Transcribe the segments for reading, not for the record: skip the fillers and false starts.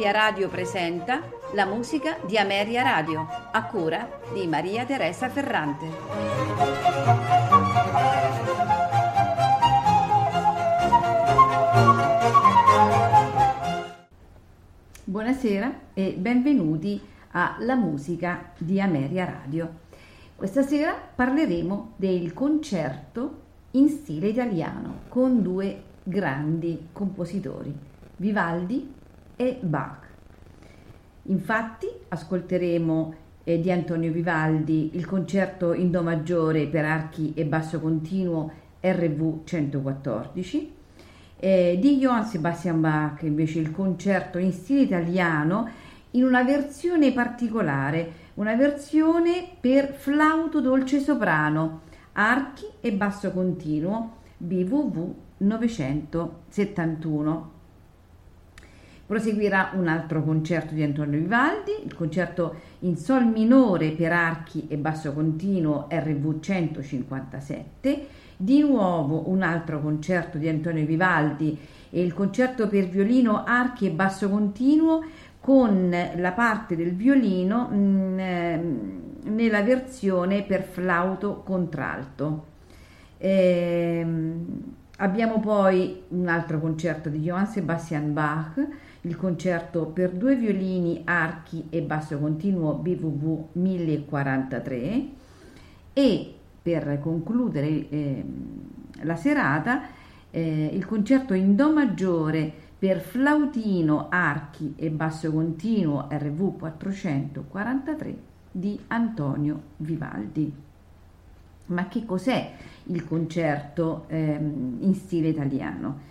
Ameria Radio presenta la musica di Ameria Radio, a cura di Maria Teresa Ferrante. Buonasera e benvenuti a La musica di Ameria Radio. Questa sera parleremo del concerto in stile italiano con due grandi compositori, Vivaldi e Bach. Infatti ascolteremo di Antonio Vivaldi il concerto in do maggiore per archi e basso continuo RV 114, di Johann Sebastian Bach invece il concerto in stile italiano in una versione particolare, una versione per flauto dolce soprano, archi e basso continuo BWV 971. Proseguirà un altro concerto di Antonio Vivaldi, il concerto in sol minore per archi e basso continuo RV 157. Di nuovo un altro concerto di Antonio Vivaldi, il concerto per violino, archi e basso continuo con la parte del violino nella versione per flauto contralto. Abbiamo poi un altro concerto di Johann Sebastian Bach, il concerto per due violini, archi e basso continuo BWV 1043 e per concludere la serata il concerto in do maggiore per flautino, archi e basso continuo RV 443 di Antonio Vivaldi. Ma che cos'è il concerto in stile italiano?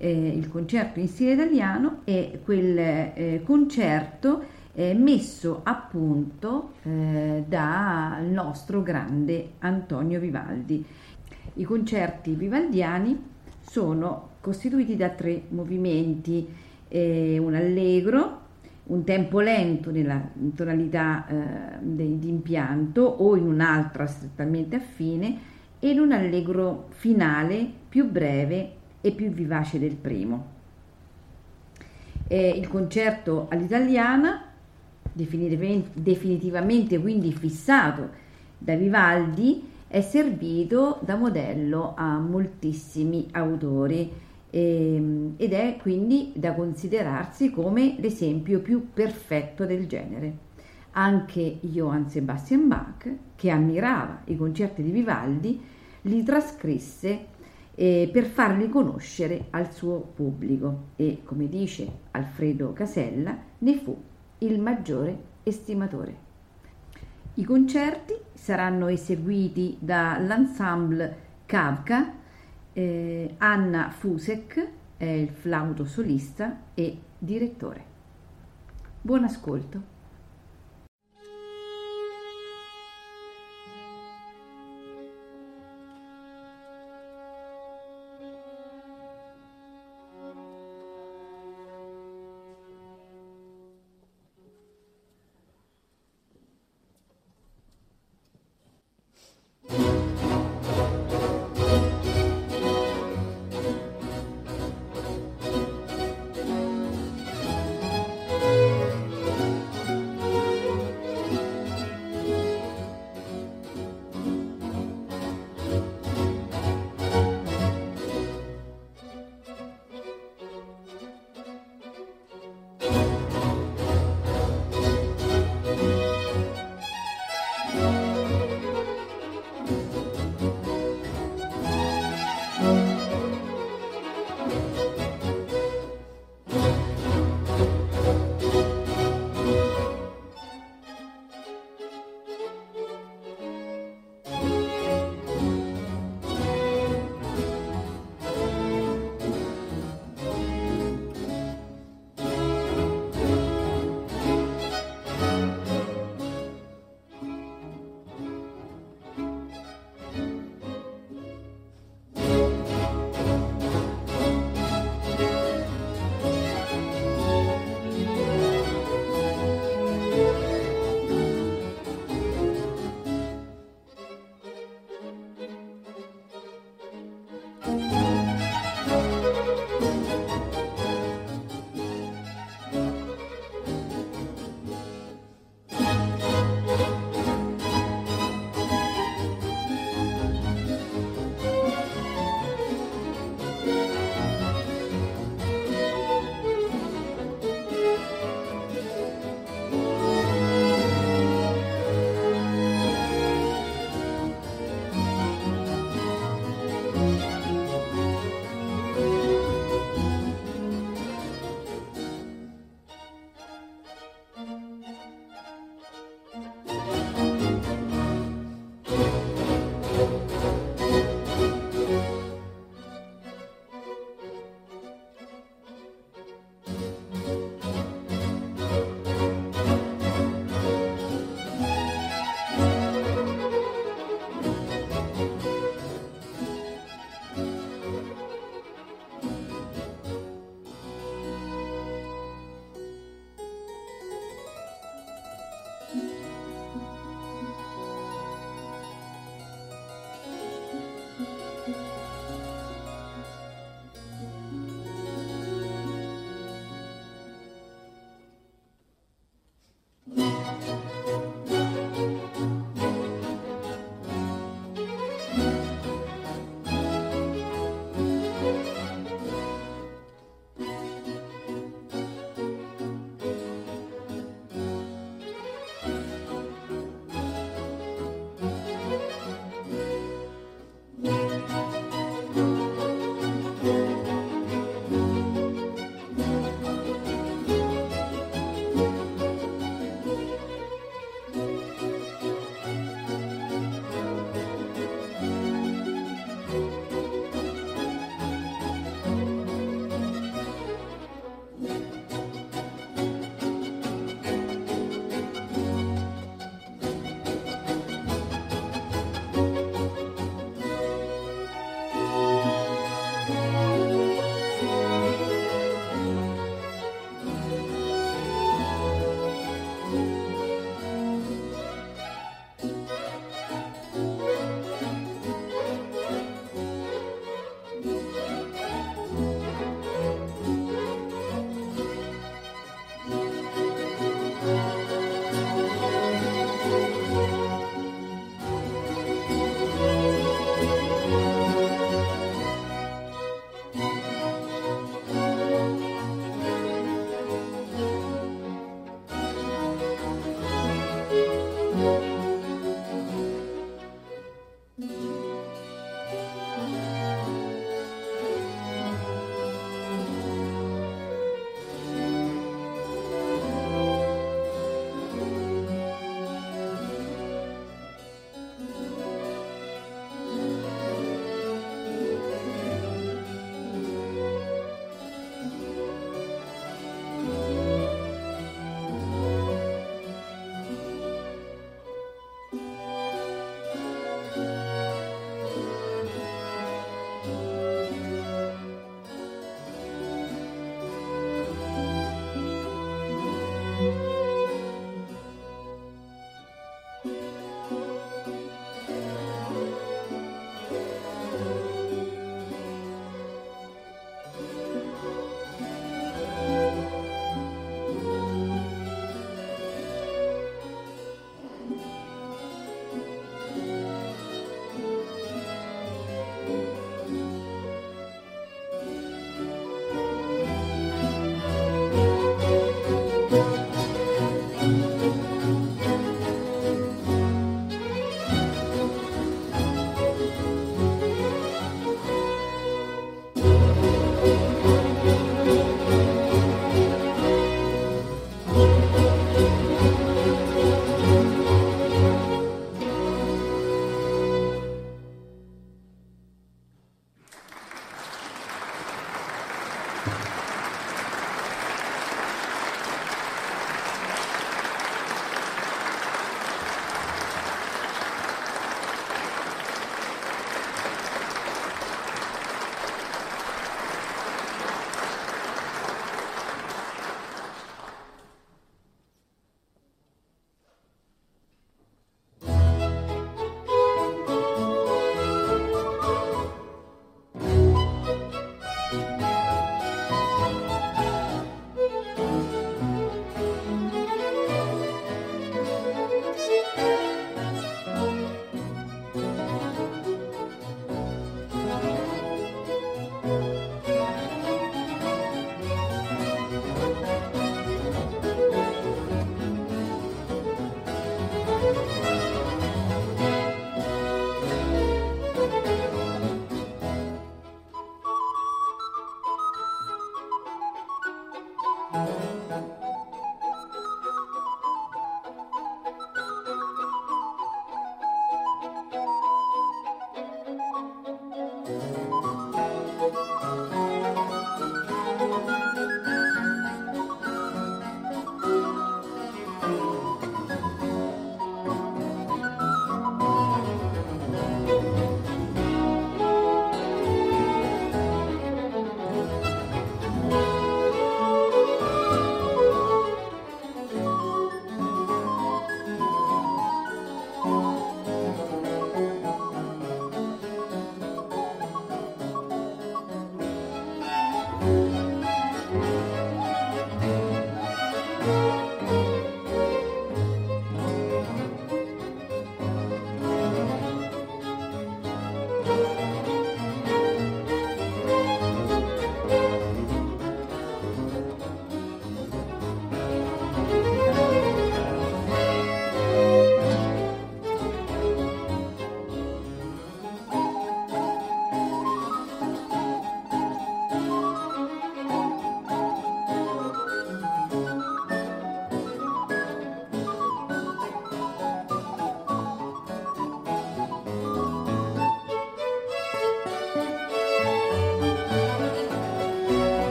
Il concerto in stile italiano è quel concerto messo a punto dal nostro grande Antonio Vivaldi. I concerti vivaldiani sono costituiti da tre movimenti, un allegro, un tempo lento nella tonalità di impianto o in un'altra strettamente affine ed un allegro finale più breve e più vivace del primo. Il concerto all'italiana, definitivamente quindi fissato da Vivaldi, è servito da modello a moltissimi autori ed è quindi da considerarsi come l'esempio più perfetto del genere. Anche Johann Sebastian Bach, che ammirava i concerti di Vivaldi, li trascrisse per farli conoscere al suo pubblico e, come dice Alfredo Casella, ne fu il maggiore estimatore. I concerti saranno eseguiti dall'ensemble Kavka, Anna Fusek è il flauto solista e direttore. Buon ascolto.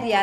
Ameria